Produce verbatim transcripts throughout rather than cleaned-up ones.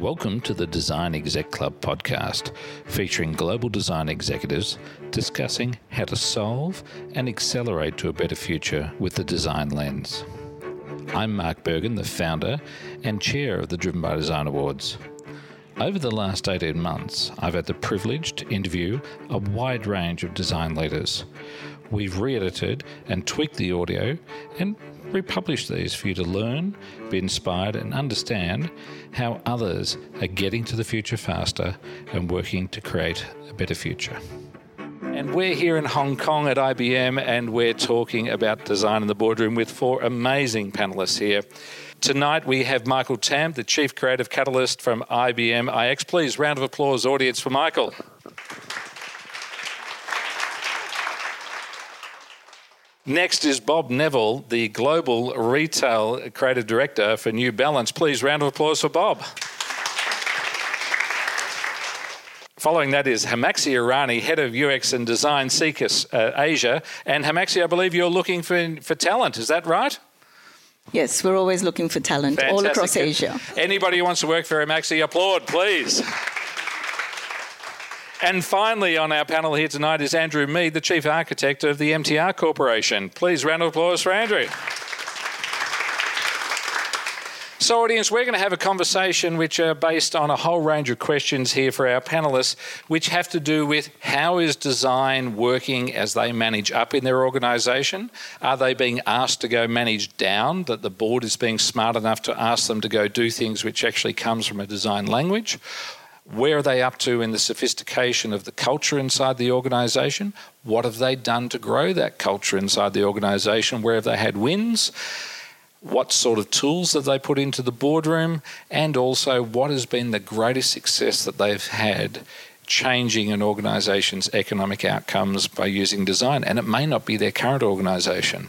Welcome to the Design Exec Club podcast, featuring global design executives discussing how to solve and accelerate to a better future with the design lens. I'm Mark Bergen, the founder and chair of the Driven by Design Awards. Over the last eighteen months, I've had the privilege to interview a wide range of design leaders. We've re-edited and tweaked the audio and republish these for you to learn, be inspired and understand how others are getting to the future faster and working to create a better future. And we're here in Hong Kong at I B M, and we're talking about design in the boardroom with four amazing panellists here. Tonight we have Michael Tam, the Chief Creative Catalyst from I B M I X. Please, round of applause, audience, for Michael. Next is Bob Neville, the Global Retail Creative Director for New Balance. Please, round of applause for Bob. Following that is Hamaxi Irani, Head of U X and Design, SEEK uh, Asia. And Hamaxi, I believe you're looking for, for talent, is that right? Yes, we're always looking for talent. Fantastic. All across Asia. Anybody who wants to work for Hamaxi, applaud, please. And finally on our panel here tonight is Andrew Mead, the Chief Architect of the M T R Corporation. Please, round of applause for Andrew. So, audience, we're going to have a conversation which are based on a whole range of questions here for our panellists, which have to do with how is design working as they manage up in their organisation? Are they being asked to go manage down, that the board is being smart enough to ask them to go do things which actually comes from a design language? Where are they up to in the sophistication of the culture inside the organisation? What have they done to grow that culture inside the organisation? Where have they had wins? What sort of tools have they put into the boardroom? And also, what has been the greatest success that they've had changing an organisation's economic outcomes by using design? And it may not be their current organisation.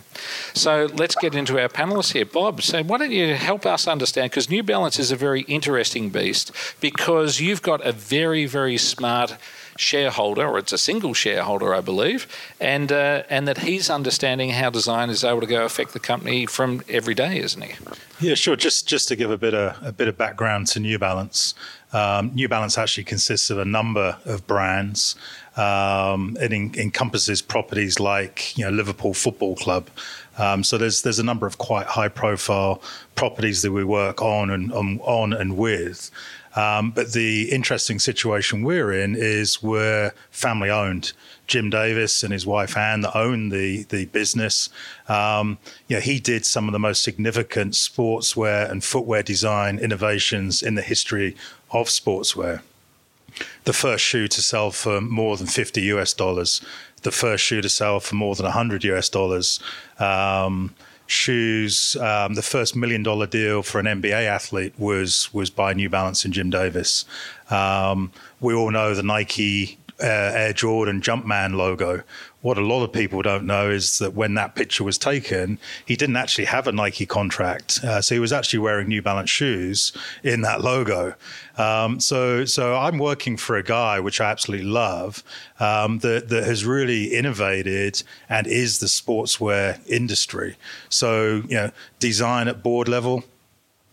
So let's get into our panellists here. Bob, so why don't you help us understand, because New Balance is a very interesting beast, because you've got a very, very smart shareholder, or it's a single shareholder, I believe, and uh, and that he's understanding how design is able to go affect the company from every day, isn't he? Yeah, sure. Just just to give a bit of a bit of background to New Balance, um, New Balance actually consists of a number of brands. Um, it en- encompasses properties like you know Liverpool Football Club. Um, so there's there's a number of quite high profile properties that we work on and on, on and with. Um, but the interesting situation we're in is we're family owned. Jim Davis and his wife Anne that own the the business. Um, you know, he did some of the most significant sportswear and footwear design innovations in the history of sportswear. The first shoe to sell for more than fifty US dollars. The first shoe to sell for more than one hundred US dollars. Um, shoes, um, the first million dollar deal for an N B A athlete was was by New Balance and Jim Davis. Um, we all know the Nike uh, Air Jordan Jumpman logo. What a lot of people don't know is that when that picture was taken, he didn't actually have a Nike contract. Uh, so he was actually wearing New Balance shoes in that logo. Um, so so I'm working for a guy, which I absolutely love, um, that, that has really innovated and is the sportswear industry. So, you know, design at board level,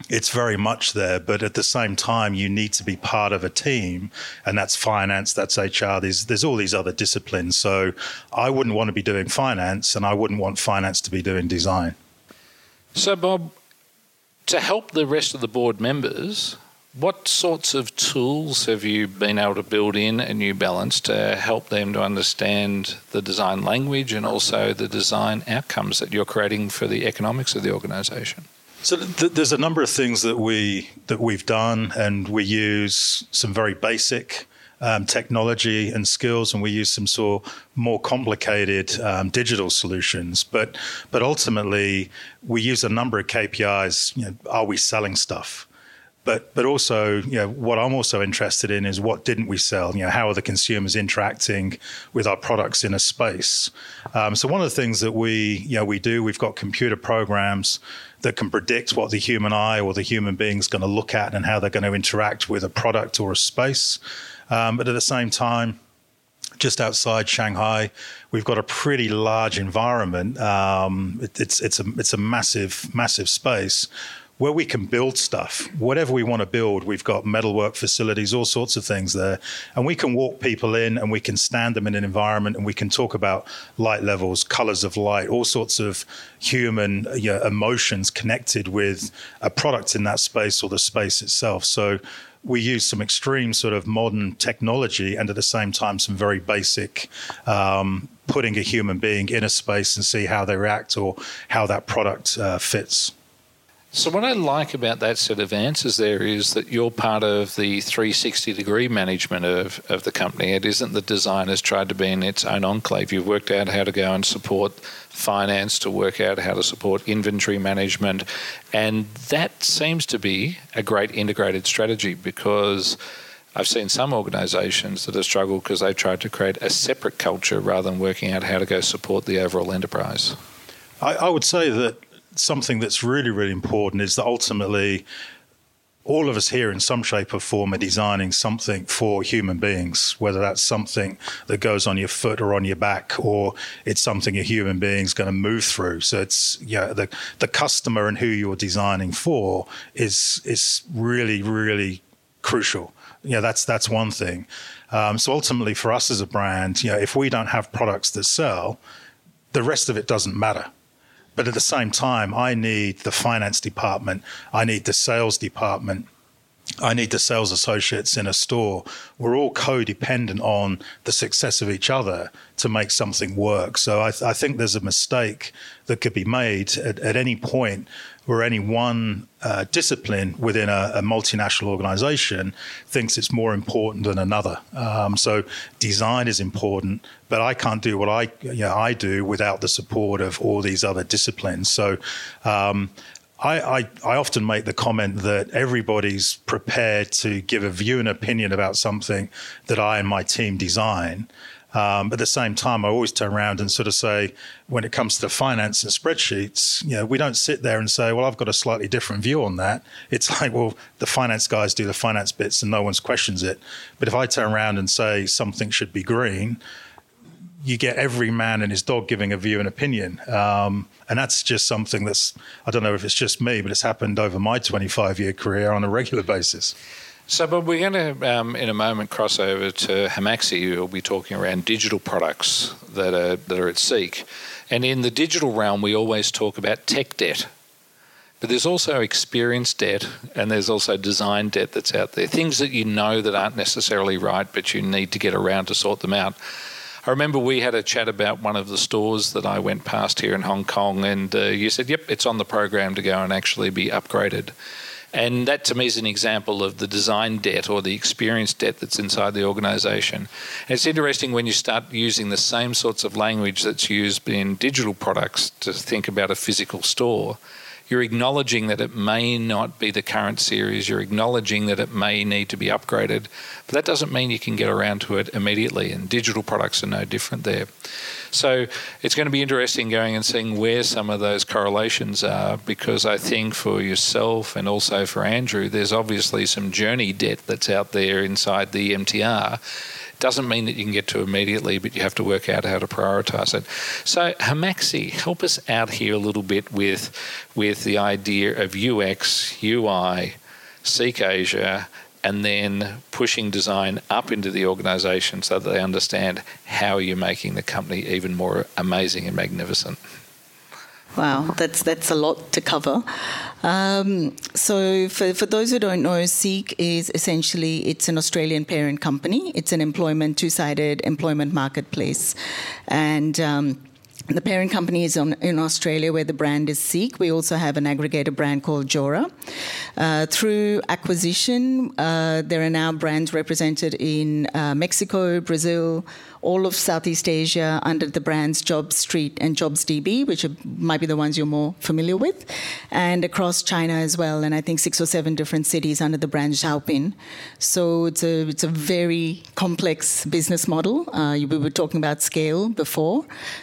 it's very much there, but at the same time, you need to be part of a team, and that's finance, that's H R, there's, there's all these other disciplines. So I wouldn't want to be doing finance, and I wouldn't want finance to be doing design. So, Bob, to help the rest of the board members, what sorts of tools have you been able to build in at New Balance to help them to understand the design language and also the design outcomes that you're creating for the economics of the organisation? So th- there's a number of things that we that we've done, and we use some very basic um, technology and skills, and we use some sort of more complicated um, digital solutions. But but ultimately, we use a number of K P Is. You know, are we selling stuff? But but also, you know, what I'm also interested in is what didn't we sell? You know, how are the consumers interacting with our products in a space? Um, so one of the things that we you know we do, we've got computer programs that can predict what the human eye or the human being is going to look at and how they're going to interact with a product or a space. Um, but at the same time, just outside Shanghai, we've got a pretty large environment. Um, it, it's it's a it's a massive massive space. where we can build stuff, whatever we want to build. We've got metalwork facilities, all sorts of things there. And we can walk people in and we can stand them in an environment and we can talk about light levels, colors of light, all sorts of human you know, emotions connected with a product in that space or the space itself. So we use some extreme sort of modern technology and at the same time some very basic um, putting a human being in a space and see how they react or how that product uh, fits. So what I like about that set of answers there is that you're part of the three sixty degree management of, of the company. It isn't the designer's tried to be in its own enclave. You've worked out how to go and support finance, to work out how to support inventory management. And that seems to be a great integrated strategy, because I've seen some organisations that have struggled because they've tried to create a separate culture rather than working out how to go support the overall enterprise. I, I would say that something that's really, really important is that ultimately all of us here in some shape or form are designing something for human beings, whether that's something that goes on your foot or on your back, or it's something a human being's going to move through. So it's yeah, the the customer and who you're designing for is is really, really crucial. Yeah, that's that's one thing. Um, so ultimately for us as a brand, you know, if we don't have products that sell, the rest of it doesn't matter. But at the same time, I need the finance department, I need the sales department, I need the sales associates in a store. We're all codependent on the success of each other to make something work. So I, th- I think there's a mistake that could be made at, at any point where any one uh, discipline within a, a multinational organization thinks it's more important than another. Um, so design is important, but I can't do what I, you know, I do without the support of all these other disciplines. So um, I, I, I often make the comment that everybody's prepared to give a view and opinion about something that I and my team design. Um, at the same time, I always turn around and sort of say, when it comes to finance and spreadsheets, you know, we don't sit there and say, well, I've got a slightly different view on that. It's like, well, the finance guys do the finance bits and no one questions it. But if I turn around and say something should be green, you get every man and his dog giving a view and opinion. Um, and that's just something that's, I don't know if it's just me, but it's happened over my twenty-five year career on a regular basis. So, but we're going to, um, in a moment, cross over to Hamaxi, who'll be talking around digital products that are that are at SEEK. And in the digital realm, we always talk about tech debt. But there's also experience debt, and there's also design debt that's out there. Things that you know that aren't necessarily right, but you need to get around to sort them out. I remember we had a chat about one of the stores that I went past here in Hong Kong, and uh, you said, yep, it's on the program to go and actually be upgraded. And that, to me, is an example of the design debt or the experience debt that's inside the organisation. And it's interesting when you start using the same sorts of language that's used in digital products to think about a physical store. You're acknowledging that it may not be the current series. You're acknowledging that it may need to be upgraded. But that doesn't mean you can get around to it immediately, and digital products are no different there. So it's going to be interesting going and seeing where some of those correlations are, because I think for yourself and also for Andrew, there's obviously some journey debt that's out there inside the M T R. It doesn't mean that you can get to immediately, but you have to work out how to prioritise it. So Hamaxi, help us out here a little bit with, with the idea of U X, U I, SEEK Asia, and then pushing design up into the organisation so that they understand how you're making the company even more amazing and magnificent. Wow, that's that's a lot to cover. Um, so for, for those who don't know, SEEK is essentially, it's an Australian parent company. It's an employment, two-sided employment marketplace. And Um, The parent company is on, in Australia, where the brand is SEEK. We also have an aggregator brand called Jora. Uh, through acquisition, uh, there are now brands represented in uh, Mexico, Brazil, all of Southeast Asia under the brands JobStreet and JobsDB, which are, might be the ones you're more familiar with, and across China as well, and I think six or seven different cities under the brand Xiaoping. So it's a, it's a very complex business model. Uh, we were talking about scale before.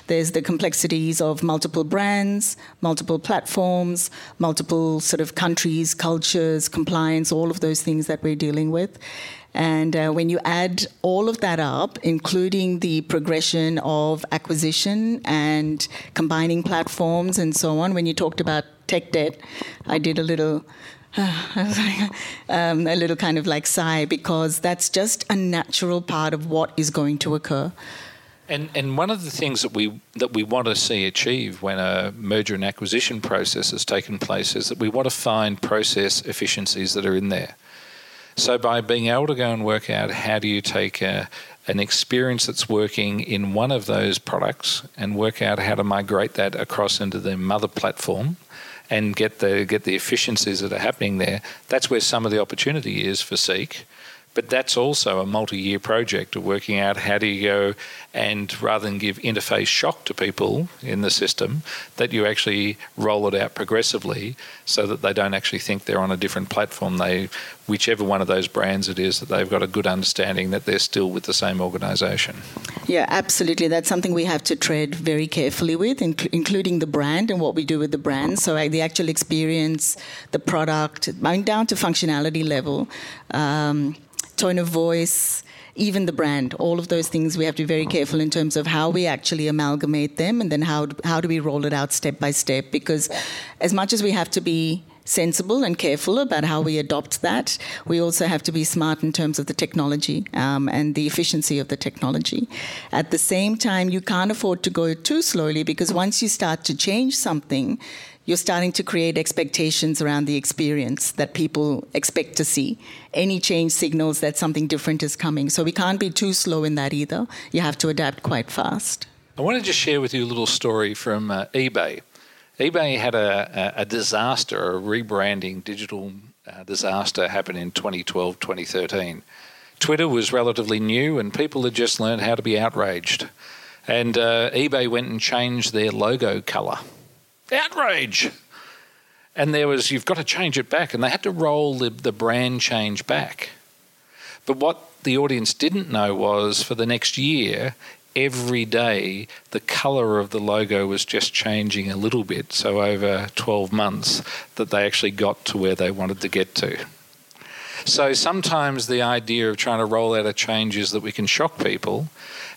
There's the complexities of multiple brands, multiple platforms, multiple sort of countries, cultures, compliance, all of those things that we're dealing with. And uh, when you add all of that up, including the progression of acquisition and combining platforms and so on, when you talked about tech debt, I did a little... I was like, um, a little kind of like sigh, because that's just a natural part of what is going to occur. And and one of the things that we that we want to see achieved when a merger and acquisition process has taken place is that we want to find process efficiencies that are in there. So by being able to go and work out how do you take a, an experience that's working in one of those products and work out how to migrate that across into the mother platform, and get the get the efficiencies that are happening there, that's where some of the opportunity is for SEEK. But that's also a multi-year project of working out how do you go and, rather than give interface shock to people in the system, that you actually roll it out progressively so that they don't actually think they're on a different platform. They, whichever one of those brands it is, that they've got a good understanding that they're still with the same organisation. Yeah, absolutely. That's something we have to tread very carefully with, inc- including the brand and what we do with the brand. So uh, the actual experience, the product, I mean, down to functionality level, um, tone of voice, even the brand, all of those things we have to be very careful in terms of how we actually amalgamate them, and then how how do we roll it out step by step, because as much as we have to be sensible and careful about how we adopt that, we also have to be smart in terms of the technology um, and the efficiency of the technology. At the same time, you can't afford to go too slowly, because once you start to change something, you're starting to create expectations around the experience that people expect to see. Any change signals that something different is coming. So we can't be too slow in that either. You have to adapt quite fast. I want to just share with you a little story from uh, eBay. eBay had a, a disaster, a rebranding digital uh, disaster happen in twenty twelve, twenty thirteen. Twitter was relatively new and people had just learned how to be outraged. And uh, eBay went and changed their logo colour. Outrage! And there was, you've got to change it back. And they had to roll the, the brand change back. But what the audience didn't know was, for the next year, every day the colour of the logo was just changing a little bit. So over twelve months that they actually got to where they wanted to get to. So sometimes the idea of trying to roll out a change is that we can shock people.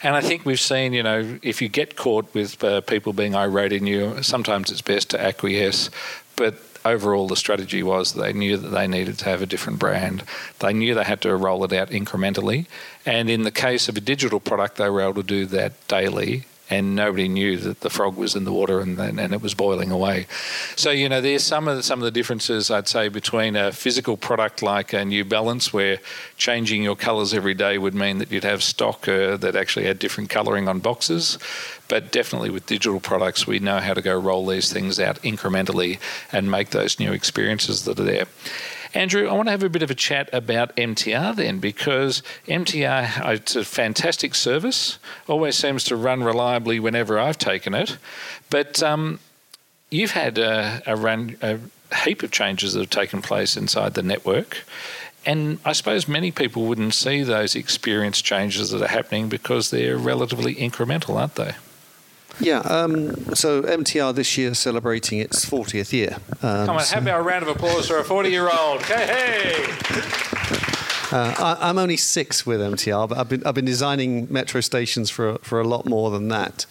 And I think we've seen, you know, if you get caught with uh, people being irate in you, sometimes it's best to acquiesce. But overall, the strategy was they knew that they needed to have a different brand. They knew they had to roll it out incrementally. And in the case of a digital product, they were able to do that daily. And nobody knew that the frog was in the water and and it was boiling away. So, you know, there's some of the, some of the differences, I'd say, between a physical product like a New Balance, where changing your colours every day would mean that you'd have stock uh, that actually had different colouring on boxes. But definitely with digital products, we know how to go roll these things out incrementally and make those new experiences that are there. Andrew, I want to have a bit of a chat about M T R then, because M T R, it's a fantastic service, always seems to run reliably whenever I've taken it. But um, you've had a, a, run, a heap of changes that have taken place inside the network. And I suppose many people wouldn't see those experience changes that are happening because they're relatively incremental, aren't they? Yeah, um, so M T R this year celebrating its fortieth year. Um, Come on, so. Have our round of applause for a forty-year-old. Hey! Uh, I, I'm only six with M T R, but I've been I've been designing metro stations for for a lot more than that.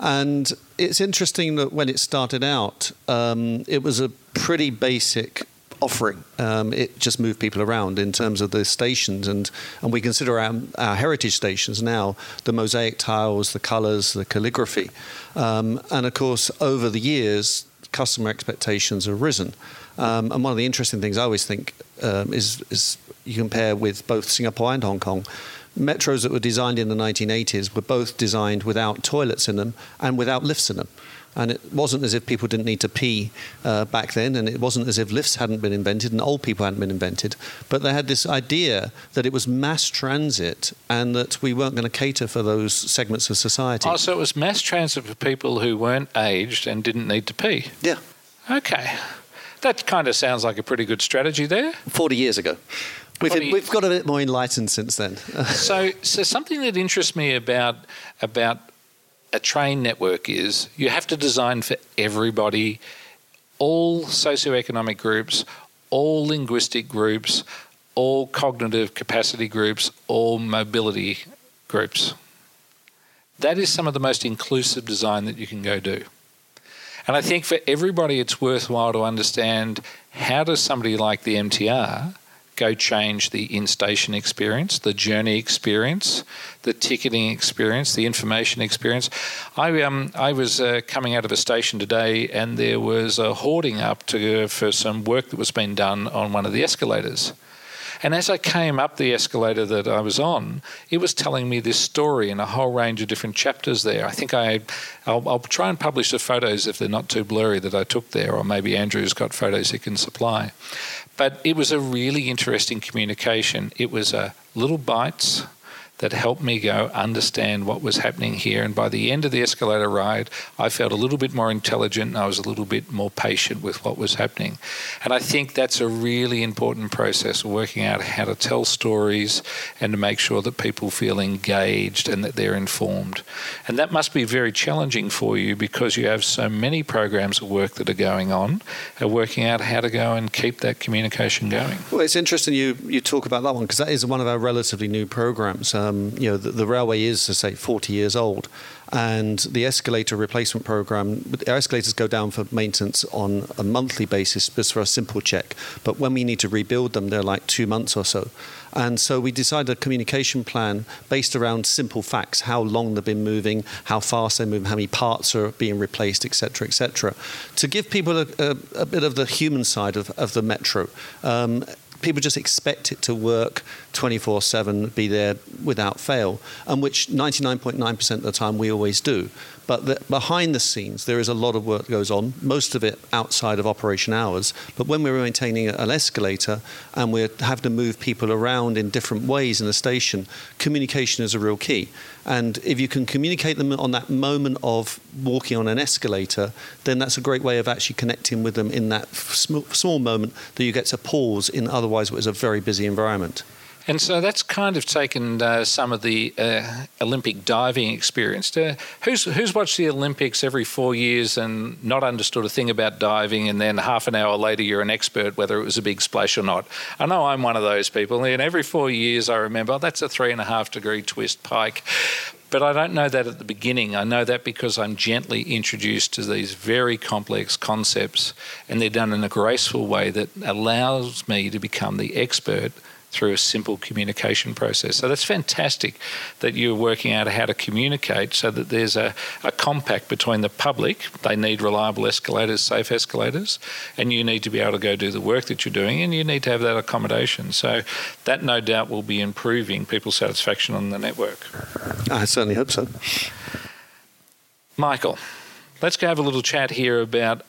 And it's interesting that when it started out, um, it was a pretty basic offering. Um, it just moved people around in terms of the stations, and, and we consider our, our heritage stations now the mosaic tiles, the colours, the calligraphy. Um, and of course, over the years, customer expectations have risen. Um, and one of the interesting things I always think um, is, is you compare with both Singapore and Hong Kong. Metros that were designed in the nineteen eighties were both designed without toilets in them and without lifts in them. And it wasn't as if people didn't need to pee uh, back then, and it wasn't as if lifts hadn't been invented and old people hadn't been invented. But they had this idea that it was mass transit and that we weren't going to cater for those segments of society. Oh, so it was mass transit for people who weren't aged and didn't need to pee? Yeah. Okay. That kind of sounds like a pretty good strategy there. forty years ago. We've, had, we've got a bit more enlightened since then. so, so something that interests me about about... a train network is you have to design for everybody, all socioeconomic groups, all linguistic groups, all cognitive capacity groups, all mobility groups. That is some of the most inclusive design that you can go do. And I think for everybody it's worthwhile to understand, how does somebody like the M T R go change the in-station experience, the journey experience, the ticketing experience, the information experience? I um I was uh, coming out of a station today, and there was a hoarding up to uh, for some work that was being done on one of the escalators. And as I came up the escalator that I was on, it was telling me this story in a whole range of different chapters there. I think I, I'll, I'll try and publish the photos if they're not too blurry that I took there, or maybe Andrew's got photos he can supply. But it was a really interesting communication. It was a little bites that helped me go understand what was happening here. And by the end of the escalator ride, I felt a little bit more intelligent, and I was a little bit more patient with what was happening. And I think that's a really important process, working out how to tell stories and to make sure that people feel engaged and that they're informed. And that must be very challenging for you, because you have so many programs of work that are going on, and working out how to go and keep that communication going. Well, it's interesting you, you talk about that one, because that is one of our relatively new programs. Um, Um, you know, the, the railway is, as I say, forty years old, and the escalator replacement program, our escalators go down for maintenance on a monthly basis just for a simple check. But when we need to rebuild them, they're like two months or so. And so we decided a communication plan based around simple facts: how long they've been moving, how fast they're moving, how many parts are being replaced, et cetera, et cetera, to give people a, a, a bit of the human side of, of the metro. Um, People just expect it to work twenty-four seven, be there without fail, and which ninety-nine point nine percent of the time we always do. But the, behind the scenes, there is a lot of work that goes on, most of it outside of operation hours. But when we're maintaining an escalator and we have to move people around in different ways in a station, communication is a real key. And if you can communicate them on that moment of walking on an escalator, then that's a great way of actually connecting with them in that small, small moment that you get to pause in otherwise what is a very busy environment. And so that's kind of taken uh, some of the uh, Olympic diving experience. Uh, who's who's watched the Olympics every four years and not understood a thing about diving, and then half an hour later you're an expert whether it was a big splash or not? I know I'm one of those people. And every four years I remember, oh, that's a three and a half degree twist pike. But I don't know that at the beginning. I know that because I'm gently introduced to these very complex concepts, and they're done in a graceful way that allows me to become the expert through a simple communication process. So that's fantastic that you're working out how to communicate so that there's a, a compact between the public. They need reliable escalators, safe escalators, and you need to be able to go do the work that you're doing, and you need to have that accommodation. So that no doubt will be improving people's satisfaction on the network. I certainly hope so. Michael, let's go have a little chat here about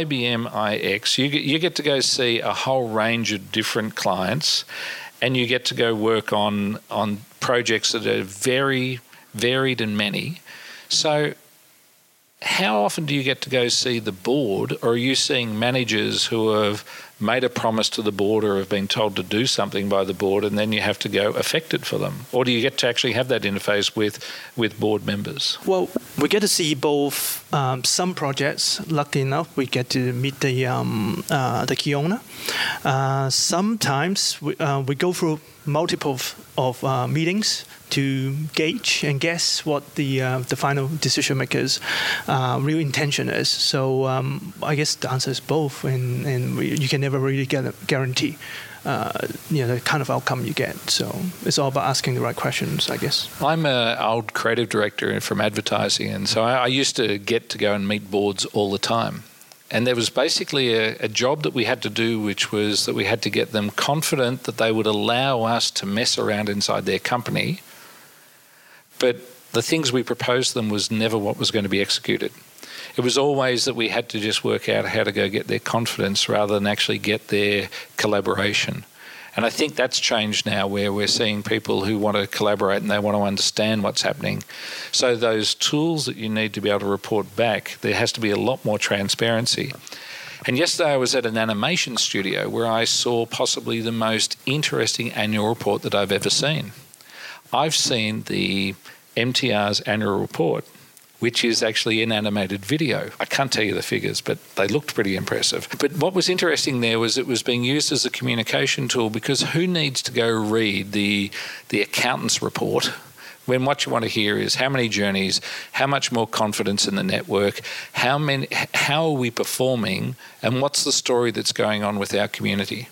I B M I X. You get, you get to go see a whole range of different clients, and you get to go work on on projects that are very varied and many. So how often do you get to go see the board, or are you seeing managers who have made a promise to the board or have been told to do something by the board, and then you have to go affect it for them? Or do you get to actually have that interface with, with board members? Well, we get to see both. Um, some projects, lucky enough, we get to meet the, um, uh, the key owner. Uh, sometimes we, uh, we go through multiple of uh, meetings to gauge and guess what the uh, the final decision maker's uh, real intention is. So um, I guess the answer is both, and, and we, you can never really get a guarantee uh, you know, the kind of outcome you get. So it's all about asking the right questions, I guess. I'm an old creative director from advertising, and so I, I used to get to go and meet boards all the time. And there was basically a, a job that we had to do, which was that we had to get them confident that they would allow us to mess around inside their company. But the things we proposed to them was never what was going to be executed. It was always that we had to just work out how to go get their confidence rather than actually get their collaboration. And I think that's changed now, where we're seeing people who want to collaborate and they want to understand what's happening. So those tools that you need to be able to report back, there has to be a lot more transparency. And yesterday I was at an animation studio where I saw possibly the most interesting annual report that I've ever seen. I've seen the M T R's annual report which is actually in animated video. I can't tell you the figures, but they looked pretty impressive. But what was interesting there was it was being used as a communication tool, because who needs to go read the the accountant's report when what you want to hear is how many journeys, how much more confidence in the network, how many, how are we performing, and what's the story that's going on with our community?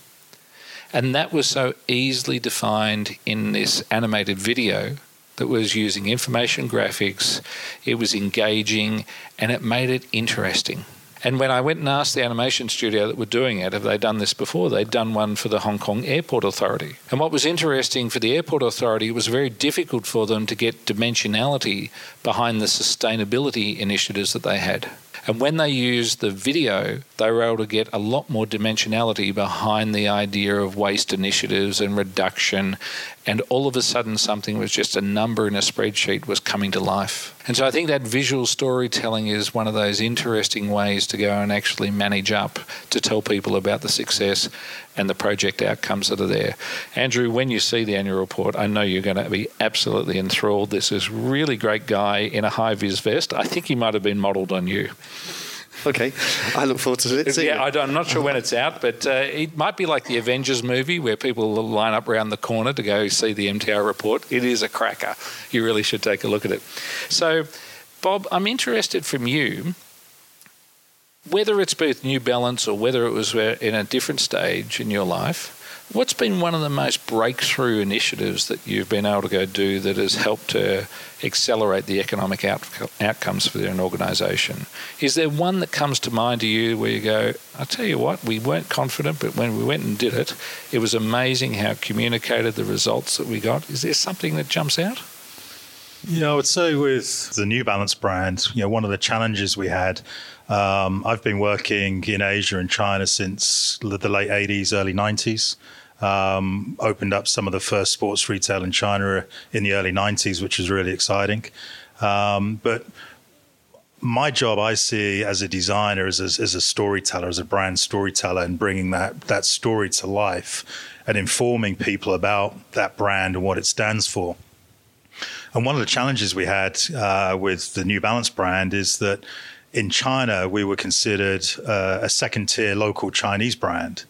And that was so easily defined in this animated video that was using information graphics, it was engaging, and it made it interesting. And when I went and asked the animation studio that were doing it, have they done this before? They'd done one for the Hong Kong Airport Authority. And what was interesting for the Airport Authority, it was very difficult for them to get dimensionality behind the sustainability initiatives that they had. And when they used the video, they were able to get a lot more dimensionality behind the idea of waste initiatives and reduction. And all of a sudden, something was just a number in a spreadsheet was coming to life. And so I think that visual storytelling is one of those interesting ways to go and actually manage up to tell people about the success and the project outcomes that are there. Andrew, when you see the annual report, I know you're going to be absolutely enthralled. This is really great guy in a high-vis vest. I think he might have been modelled on you. Okay, I look forward to it. Yeah, it. I'm not sure when it's out, but uh, it might be like the Avengers movie where people line up around the corner to go see the M T R report. It is a cracker. You really should take a look at it. So, Bob, I'm interested from you, whether it's with New Balance or whether it was in a different stage in your life, what's been one of the most breakthrough initiatives that you've been able to go do that has helped to accelerate the economic out- outcomes for an organisation? Is there one that comes to mind to you where you go, I'll tell you what, we weren't confident, but when we went and did it, it was amazing how communicated the results that we got. Is there something that jumps out? Yeah, I would say with the New Balance brand, you know, one of the challenges we had, um, I've been working in Asia and China since the late eighties, early nineties. Um, opened up some of the first sports retail in China in the early nineties, which was really exciting. Um, but my job I see as a designer, as a, as a storyteller, as a brand storyteller, and bringing that, that story to life and informing people about that brand and what it stands for. And one of the challenges we had uh, with the New Balance brand is that in China, we were considered uh, a second-tier local Chinese brand.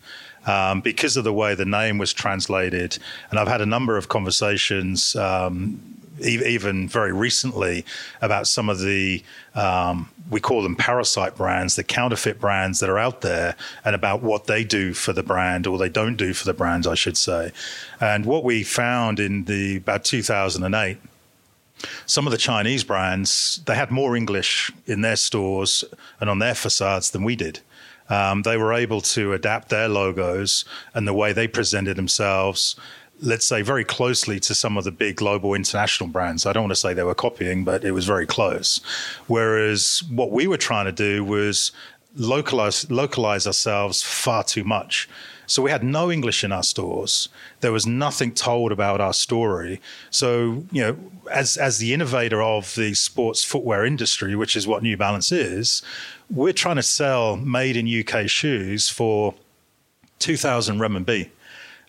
Um, because of the way the name was translated. And I've had a number of conversations, um, e- even very recently, about some of the, um, we call them parasite brands, the counterfeit brands that are out there, and about what they do for the brand, or they don't do for the brand, I should say. And what we found in the about two thousand eight, some of the Chinese brands, they had more English in their stores and on their facades than we did. Um, they were able to adapt their logos and the way they presented themselves, let's say, very closely to some of the big global international brands. I don't want to say they were copying, but it was very close. Whereas what we were trying to do was localize, localize ourselves far too much. So we had no English in our stores. There was nothing told about our story. So, you know, as as the innovator of the sports footwear industry, which is what New Balance is, we're trying to sell made in U K shoes for two thousand renminbi.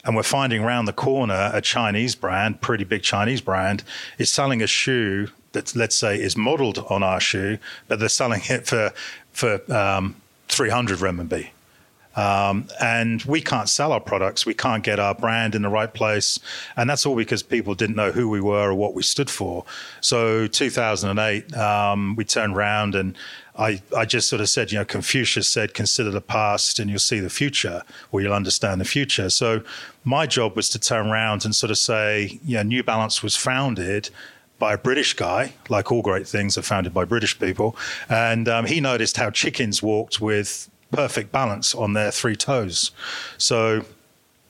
And we're finding around the corner a Chinese brand, pretty big Chinese brand, is selling a shoe that, let's say, is modeled on our shoe, but they're selling it for, for um, three hundred renminbi. Um, and we can't sell our products. We can't get our brand in the right place. And that's all because people didn't know who we were or what we stood for. So two thousand eight, um, we turned around and I, I just sort of said, you know, Confucius said, consider the past and you'll see the future, or you'll understand the future. So my job was to turn around and sort of say, you know, New Balance was founded by a British guy, like all great things are founded by British people. And um, he noticed how chickens walked with perfect balance on their three toes. So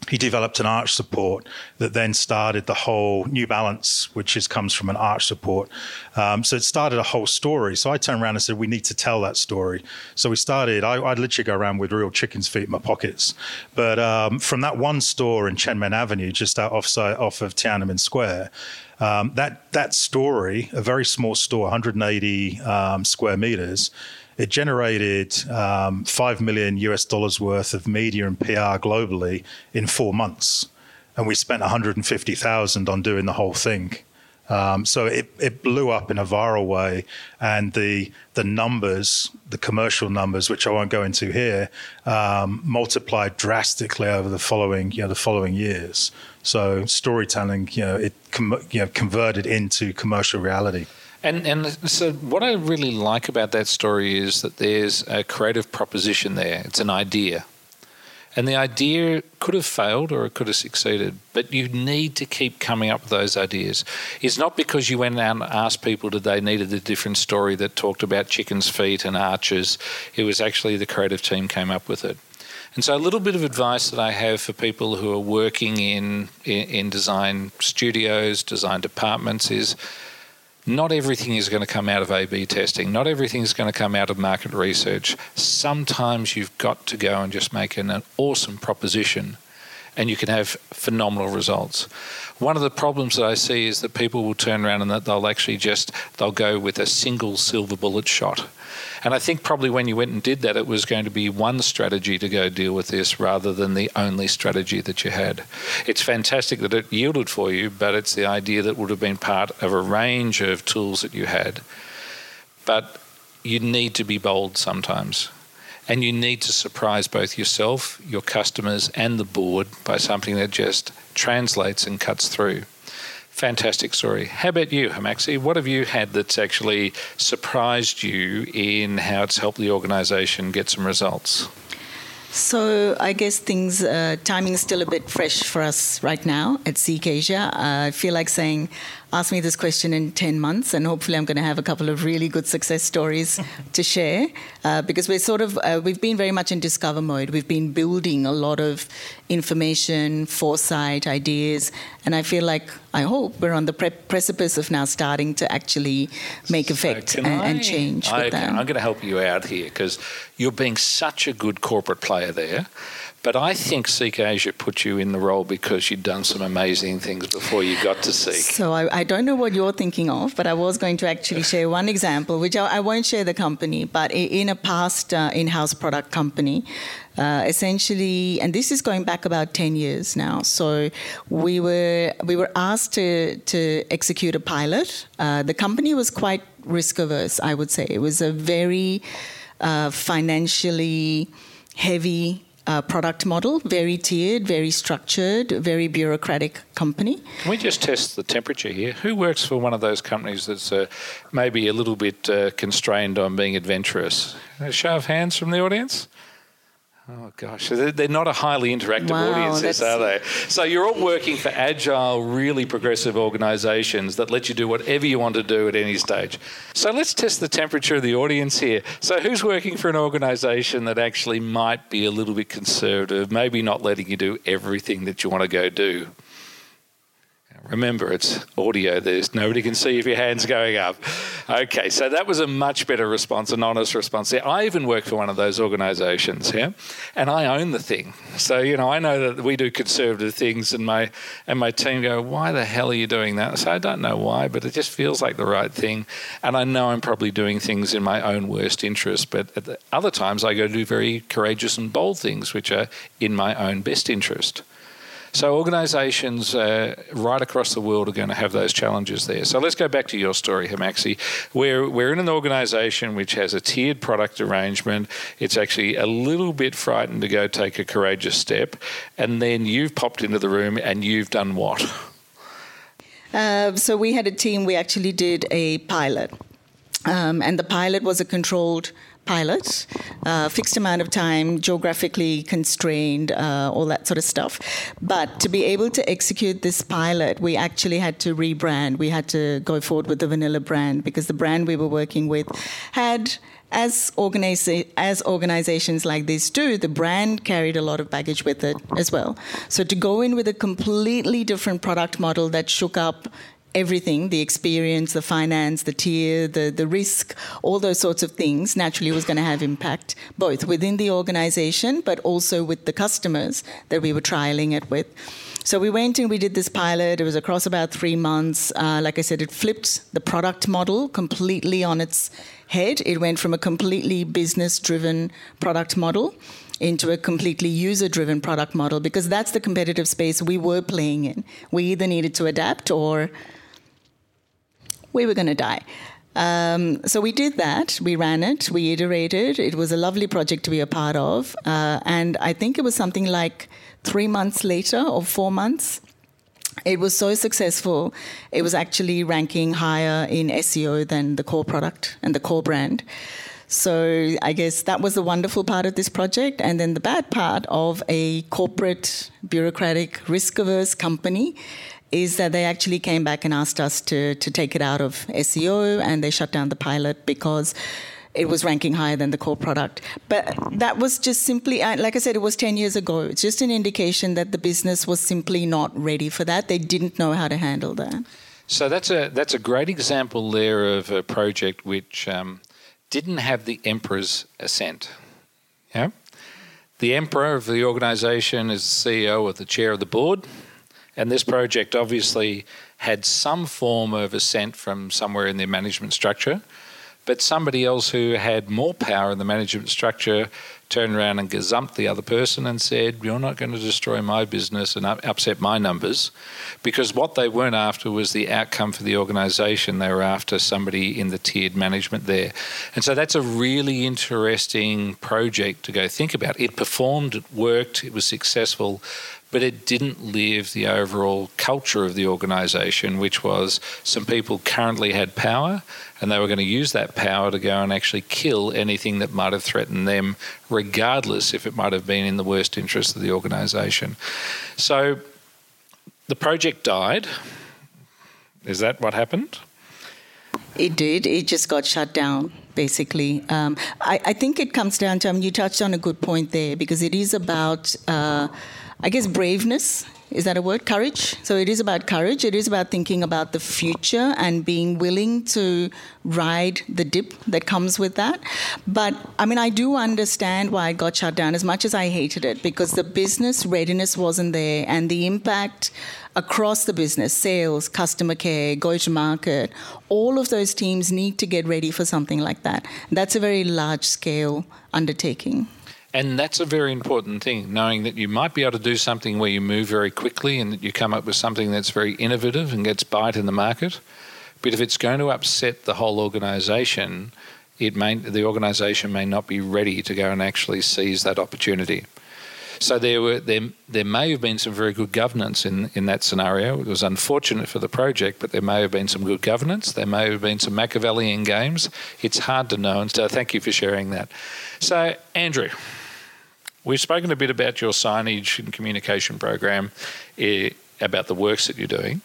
he developed an arch support that then started the whole New Balance, which is, comes from an arch support. Um, so it started a whole story. So I turned around and said, we need to tell that story. So we started, I, I'd literally go around with real chicken's feet in my pockets. But um, from that one store in Chenmen Avenue, just out offside, off of Tiananmen Square, um, that, that story, a very small store, one hundred eighty um, square meters, it generated um, five million U S dollars worth of media and P R globally in four months. And we spent one hundred fifty thousand on doing the whole thing. Um, so it, it blew up in a viral way, and the the numbers, the commercial numbers, which I won't go into here, um, multiplied drastically over the following you know the following years. So storytelling, you know, it com- you know converted into commercial reality. And and so what I really like about that story is that there's a creative proposition there. It's an idea. And the idea could have failed or it could have succeeded, but you need to keep coming up with those ideas. It's not because you went out and asked people did they needed a different story that talked about chickens' feet and arches. It was actually the creative team came up with it. And so a little bit of advice that I have for people who are working in in design studios, design departments is not everything is going to come out of A B testing. Not everything is going to come out of market research. Sometimes you've got to go and just make an, an awesome proposition and you can have phenomenal results. One of the problems that I see is that people will turn around and that they'll actually just, they'll go with a single silver bullet shot. And I think probably when you went and did that, it was going to be one strategy to go deal with this rather than the only strategy that you had. It's fantastic that it yielded for you, but it's the idea that would have been part of a range of tools that you had. But you need to be bold sometimes. And you need to surprise both yourself, your customers, and the board by something that just translates and cuts through. Fantastic story. How about you, Hamaxi? What have you had that's actually surprised you in how it's helped the organisation get some results? So I guess things, uh, timing's still a bit fresh for us right now at SEEK Asia. Uh, I feel like saying, ask me this question in ten months and hopefully I'm going to have a couple of really good success stories to share uh, because we're sort of, uh, we've been very much in discover mode. We've been building a lot of information, foresight, ideas, and I feel like, I hope we're on the pre- precipice of now starting to actually make effect so and, I, and change. I, with I, that. I'm going to help you out here because you're being such a good corporate player there. But I think SEEK Asia put you in the role because you'd done some amazing things before you got to SEEK. So I, I don't know what you're thinking of, but I was going to actually share one example, which I, I won't share the company, but in a past uh, in-house product company, uh, essentially, and this is going back about ten years now. So we were we were asked to to execute a pilot. Uh, the company was quite risk averse, I would say. It was a very uh, financially heavy Uh, product model, very tiered, very structured, very bureaucratic company. Can we just test the temperature here? Who works for one of those companies that's uh, maybe a little bit uh, constrained on being adventurous? A show of hands from the audience? Oh, gosh. They're not a highly interactive wow, audiences, are they? So you're all working for agile, really progressive organisations that let you do whatever you want to do at any stage. So let's test the temperature of the audience here. So who's working for an organisation that actually might be a little bit conservative, maybe not letting you do everything that you want to go do? Remember, it's audio. There's nobody can see if your hand's going up. Okay, so that was a much better response, an honest response there. I even work for one of those organisations, yeah, and I own the thing. So, you know, I know that we do conservative things, and my and my team go, why the hell are you doing that? So I don't know why, but it just feels like the right thing. And I know I'm probably doing things in my own worst interest, but at the other times I go do very courageous and bold things, which are in my own best interest. So organisations uh, right across the world are going to have those challenges there. So let's go back to your story, Hamaxi. We're, we're in an organisation which has a tiered product arrangement. It's actually a little bit frightened to go take a courageous step. And then you've popped into the room and you've done what? Uh, so we had a team. We actually did a pilot. Um, and the pilot was a controlled pilot, uh, fixed amount of time, geographically constrained, uh, all that sort of stuff. But to be able to execute this pilot, we actually had to rebrand. We had to go forward with the vanilla brand because the brand we were working with had, as organisa- as organizations like this do, the brand carried a lot of baggage with it as well. So to go in with a completely different product model that shook up everything, the experience, the finance, the tier, the, the risk, all those sorts of things naturally was going to have impact, both within the organization, but also with the customers that we were trialing it with. So we went and we did this pilot. It was across about three months. Uh, like I said, it flipped the product model completely on its head. It went from a completely business-driven product model into a completely user-driven product model because that's the competitive space we were playing in. We either needed to adapt or we were going to die. Um, so we did that. We ran it. We iterated. It was a lovely project to be a part of. Uh, and I think it was something like three months later or four months. It was so successful. It was actually ranking higher in S E O than the core product and the core brand. So I guess that was the wonderful part of this project. And then the bad part of a corporate, bureaucratic, risk-averse company is that they actually came back and asked us to, to take it out of S E O, and they shut down the pilot because it was ranking higher than the core product. But that was just simply, like I said, it was ten years ago. It's just an indication that the business was simply not ready for that. They didn't know how to handle that. So that's a that's a great example there of a project which um, didn't have the emperor's assent. Yeah, the emperor of the organisation is the C E O or the chair of the board. And this project obviously had some form of assent from somewhere in their management structure, but somebody else who had more power in the management structure turned around and gazumped the other person and said, you're not going to destroy my business and upset my numbers, because what they weren't after was the outcome for the organisation. They were after somebody in the tiered management there. And so that's a really interesting project to go think about. It performed, it worked, it was successful, but it didn't live the overall culture of the organisation, which was some people currently had power and they were going to use that power to go and actually kill anything that might have threatened them, regardless if it might have been in the worst interest of the organisation. So the project died. Is that what happened? It did. It just got shut down, basically. Um, I, I think it comes down to, I mean, you touched on a good point there, because it is about... Uh, I guess braveness, is that a word? Courage. So it is about courage. It is about thinking about the future and being willing to ride the dip that comes with that. But, I mean, I do understand why it got shut down, as much as I hated it, because the business readiness wasn't there, and the impact across the business, sales, customer care, go-to-market, all of those teams need to get ready for something like that. That's a very large-scale undertaking. And that's a very important thing, knowing that you might be able to do something where you move very quickly and that you come up with something that's very innovative and gets bite in the market. But if it's going to upset the whole organisation, it may, the organisation may not be ready to go and actually seize that opportunity. So there were there there may have been some very good governance in, in that scenario. It was unfortunate for the project, but there may have been some good governance. There may have been some Machiavellian games. It's hard to know, and so thank you for sharing that. So, Andrew... We've spoken a bit about your signage and communication program, eh, about the works that you're doing.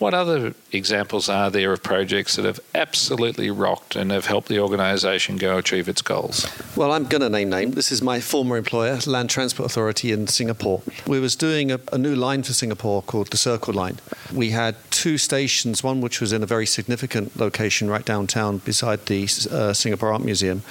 What other examples are there of projects that have absolutely rocked and have helped the organisation go achieve its goals? Well, I'm going to name names. This is my former employer, Land Transport Authority in Singapore. We was doing a, a new line for Singapore called the Circle Line. We had two stations, one which was in a very significant location right downtown beside the uh, Singapore Art Museum.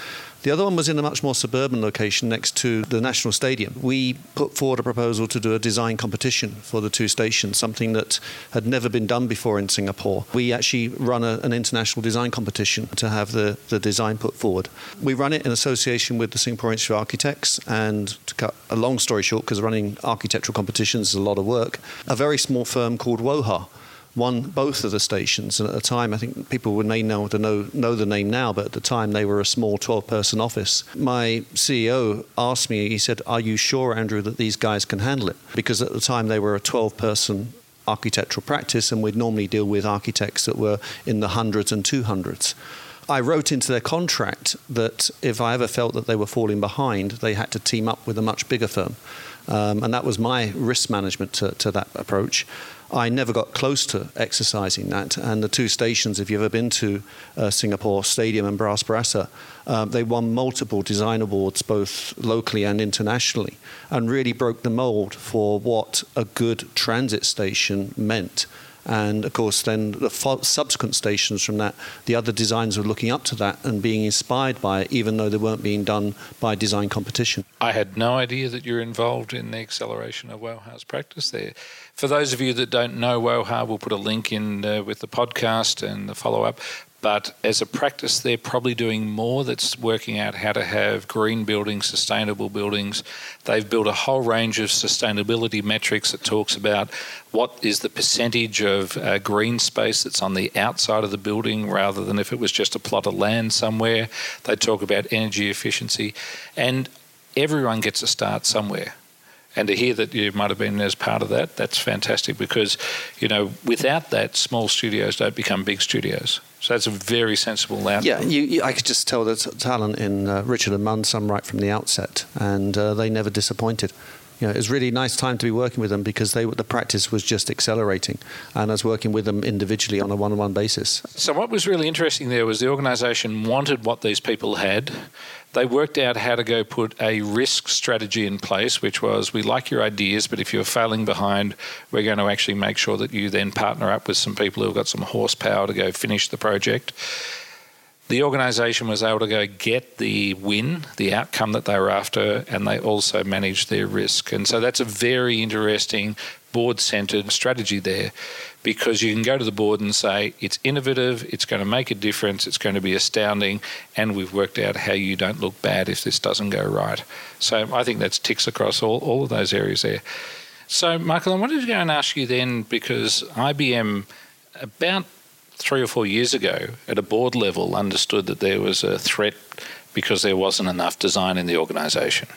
The other one was in a much more suburban location next to the National Stadium. We put forward a proposal to do a design competition for the two stations, something that had never been done before in Singapore. We actually run a, an international design competition to have the, the design put forward. We run it in association with the Singapore Institute of Architects, and to cut a long story short, because running architectural competitions is a lot of work, a very small firm called Woha won both of the stations. And at the time, I think people would may know the, know, know the name now, but at the time they were a small twelve-person office. My C E O asked me, he said, are you sure, Andrew, that these guys can handle it? Because at the time they were a twelve-person architectural practice, and we'd normally deal with architects that were in the hundreds and two hundreds. I wrote into their contract that if I ever felt that they were falling behind, they had to team up with a much bigger firm. Um, and that was my risk management to, to that approach. I never got close to exercising that. And the two stations, if you've ever been to uh, Singapore Stadium and Bras Basah, uh, they won multiple design awards, both locally and internationally, and really broke the mould for what a good transit station meant. And, of course, then the fo- subsequent stations from that, the other designs were looking up to that and being inspired by it, even though they weren't being done by design competition. I had no idea that you're involved in the acceleration of Woha's practice there. For those of you that don't know Woha, we'll put a link in uh, with the podcast and the follow-up. But as a practice, they're probably doing more that's working out how to have green buildings, sustainable buildings. They've built a whole range of sustainability metrics that talks about what is the percentage of uh, green space that's on the outside of the building rather than if it was just a plot of land somewhere. They talk about energy efficiency. And everyone gets a start somewhere. And to hear that you might have been as part of that, that's fantastic because, you know, without that, small studios don't become big studios. So that's a very sensible output. Yeah, you, you, I could just tell the t- talent in uh, Richard and Munn, some right from the outset, and uh, they never disappointed. You know, it was really a nice time to be working with them because they the practice was just accelerating, and I was working with them individually on a one-on-one basis. So what was really interesting there was the organisation wanted what these people had. They worked out how to go put a risk strategy in place, which was, we like your ideas, but if you're failing behind, we're going to actually make sure that you then partner up with some people who've got some horsepower to go finish the project. The organisation was able to go get the win, the outcome that they were after, and they also managed their risk. And so that's a very interesting board-centred strategy there, because you can go to the board and say, it's innovative, it's going to make a difference, it's going to be astounding, and we've worked out how you don't look bad if this doesn't go right. So I think that's ticks across all, all of those areas there. So, Michael, I wanted to go and ask you then, because I B M about three or four years ago at a board level understood that there was a threat because there wasn't enough design in the organisation.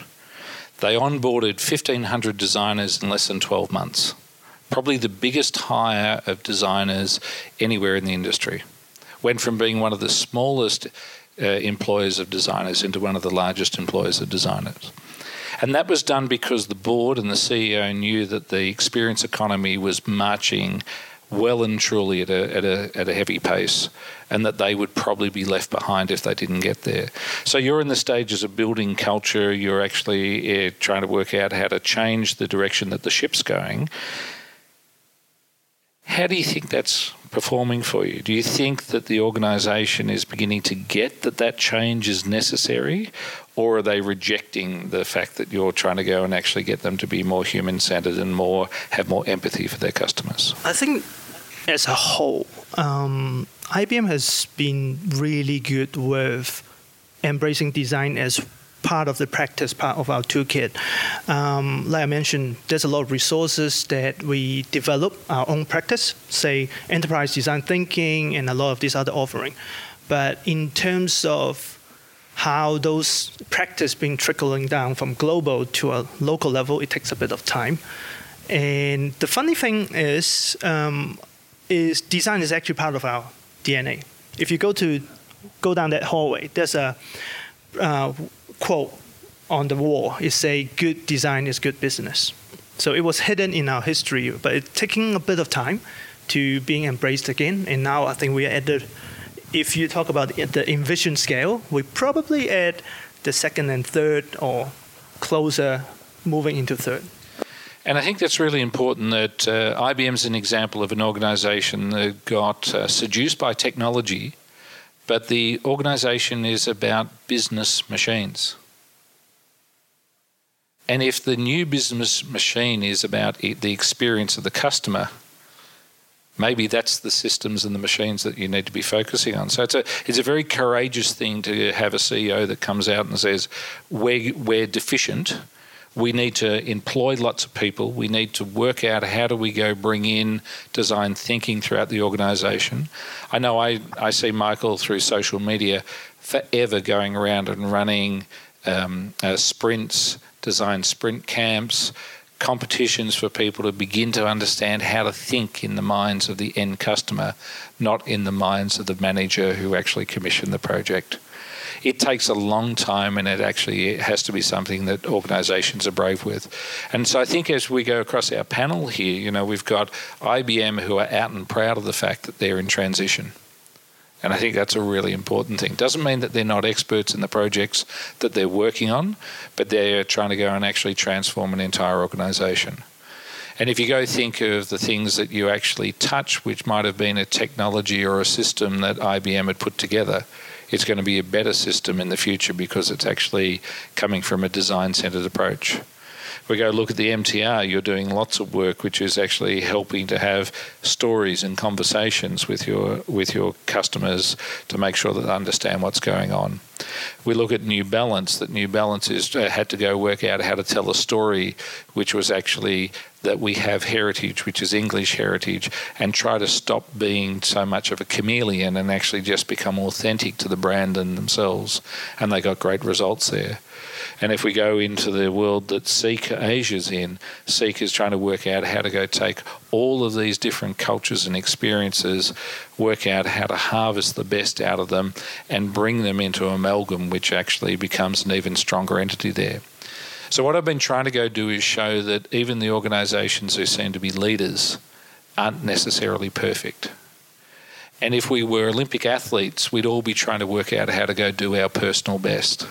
They onboarded fifteen hundred designers in less than twelve months, probably the biggest hire of designers anywhere in the industry. Went from being one of the smallest uh, employers of designers into one of the largest employers of designers. And that was done because the board and the C E O knew that the experience economy was marching well and truly at a, at a at a heavy pace, and that they would probably be left behind if they didn't get there. So you're in the stages of building culture, you're actually uh, trying to work out how to change the direction that the ship's going. How do you think that's performing for you? Do you think that the organisation is beginning to get that that change is necessary, or are they rejecting the fact that you're trying to go and actually get them to be more human-centred and more have more empathy for their customers? I think as a whole, um, I B M has been really good with embracing design as part of the practice, part of our toolkit. Um, like I mentioned, there's a lot of resources that we develop our own practice, say enterprise design thinking and a lot of these other offering. But in terms of how those practice being trickling down from global to a local level, it takes a bit of time. And the funny thing is, um, is design is actually part of our D N A. If you go to go down that hallway, there's a uh, quote on the wall. It say, "Good design is good business." So it was hidden in our history, but it's taking a bit of time to being embraced again. And now I think we are at the, if you talk about the envision scale, we're probably at the second and third, or closer, moving into third. And I think that's really important that uh, I B M's an example of an organisation that got uh, seduced by technology, but the organisation is about business machines. And if the new business machine is about the experience of the customer, maybe that's the systems and the machines that you need to be focusing on. So it's a it's a very courageous thing to have a C E O that comes out and says, we're, we're deficient. We need to employ lots of people. We need to work out how do we go bring in design thinking throughout the organisation. I know I, I see Michael through social media forever going around and running um, uh, sprints, design sprint camps, competitions for people to begin to understand how to think in the minds of the end customer, not in the minds of the manager who actually commissioned the project. It takes a long time, and it actually it has to be something that organisations are brave with. And so I think as we go across our panel here, you know, we've got I B M who are out and proud of the fact that they're in transition. And I think that's a really important thing. Doesn't mean that they're not experts in the projects that they're working on, but they're trying to go and actually transform an entire organisation. And if you go think of the things that you actually touch, which might have been a technology or a system that I B M had put together, it's going to be a better system in the future because it's actually coming from a design-centred approach. we go look at the M T R, you're doing lots of work which is actually helping to have stories and conversations with your with your customers to make sure that they understand what's going on. We look at New Balance, that New Balance is, uh, had to go work out how to tell a story, which was actually that we have heritage, which is English heritage, and try to stop being so much of a chameleon and actually just become authentic to the brand and themselves. And they got great results there. And if we go into the world that SEEK Asia's in, SEEK is trying to work out how to go take all of these different cultures and experiences, work out how to harvest the best out of them and bring them into amalgam, which actually becomes an even stronger entity there. So what I've been trying to go do is show that even the organisations who seem to be leaders aren't necessarily perfect. And if we were Olympic athletes, we'd all be trying to work out how to go do our personal best.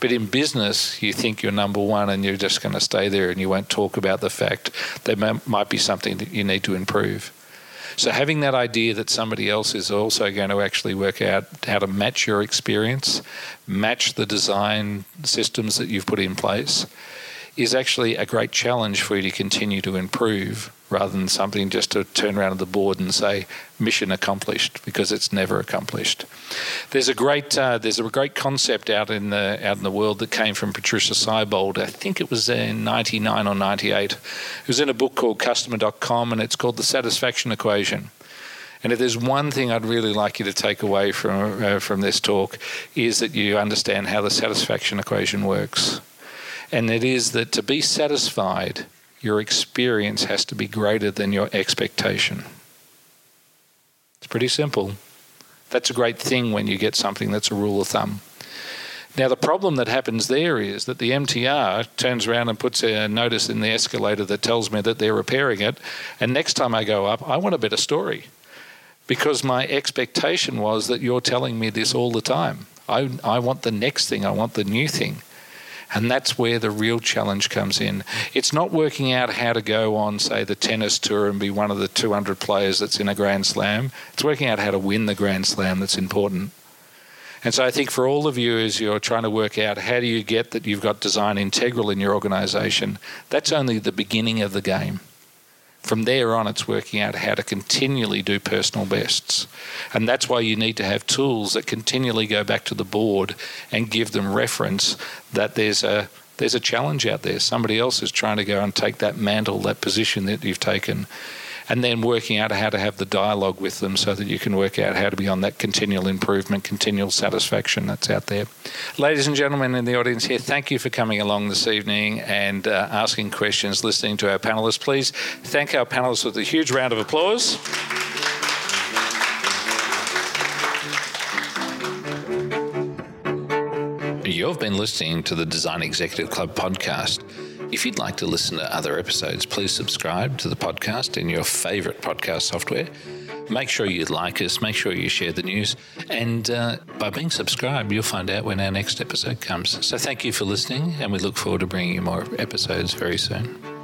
But in business, you think you're number one and you're just going to stay there and you won't talk about the fact that there might be something that you need to improve. So having that idea that somebody else is also going to actually work out how to match your experience, match the design systems that you've put in place, is actually a great challenge for you to continue to improve rather than something just to turn around to the board and say, mission accomplished, because it's never accomplished. There's a great uh, there's a great concept out in the out in the world that came from Patricia Seibold. I think it was in ninety-nine or ninety-eight. It was in a book called Customer dot com, and it's called The Satisfaction Equation. And if there's one thing I'd really like you to take away from uh, from this talk, is that you understand how the satisfaction equation works. And it is that to be satisfied, your experience has to be greater than your expectation. It's pretty simple. That's a great thing when you get something that's a rule of thumb. Now, the problem that happens there is that the M T R turns around and puts a notice in the escalator that tells me that they're repairing it. And next time I go up, I want a better story, because my expectation was that you're telling me this all the time. I, I want the next thing. I want the new thing. And that's where the real challenge comes in. It's not working out how to go on, say, the tennis tour and be one of the two hundred players that's in a Grand Slam. It's working out how to win the Grand Slam that's important. And so I think for all of you, as you're trying to work out how do you get that you've got design integral in your organisation, that's only the beginning of the game. From there on, it's working out how to continually do personal bests. And that's why you need to have tools that continually go back to the board and give them reference that there's a there's a challenge out there. Somebody else is trying to go and take that mantle, that position that you've taken, and then working out how to have the dialogue with them so that you can work out how to be on that continual improvement, continual satisfaction that's out there. Ladies and gentlemen in the audience here, thank you for coming along this evening and uh, asking questions, listening to our panellists. Please thank our panellists with a huge round of applause. You've been listening to the Design Executive Club podcast. If you'd like to listen to other episodes, please subscribe to the podcast in your favourite podcast software. Make sure you like us, make sure you share the news, and uh, by being subscribed, you'll find out when our next episode comes. So thank you for listening, and we look forward to bringing you more episodes very soon.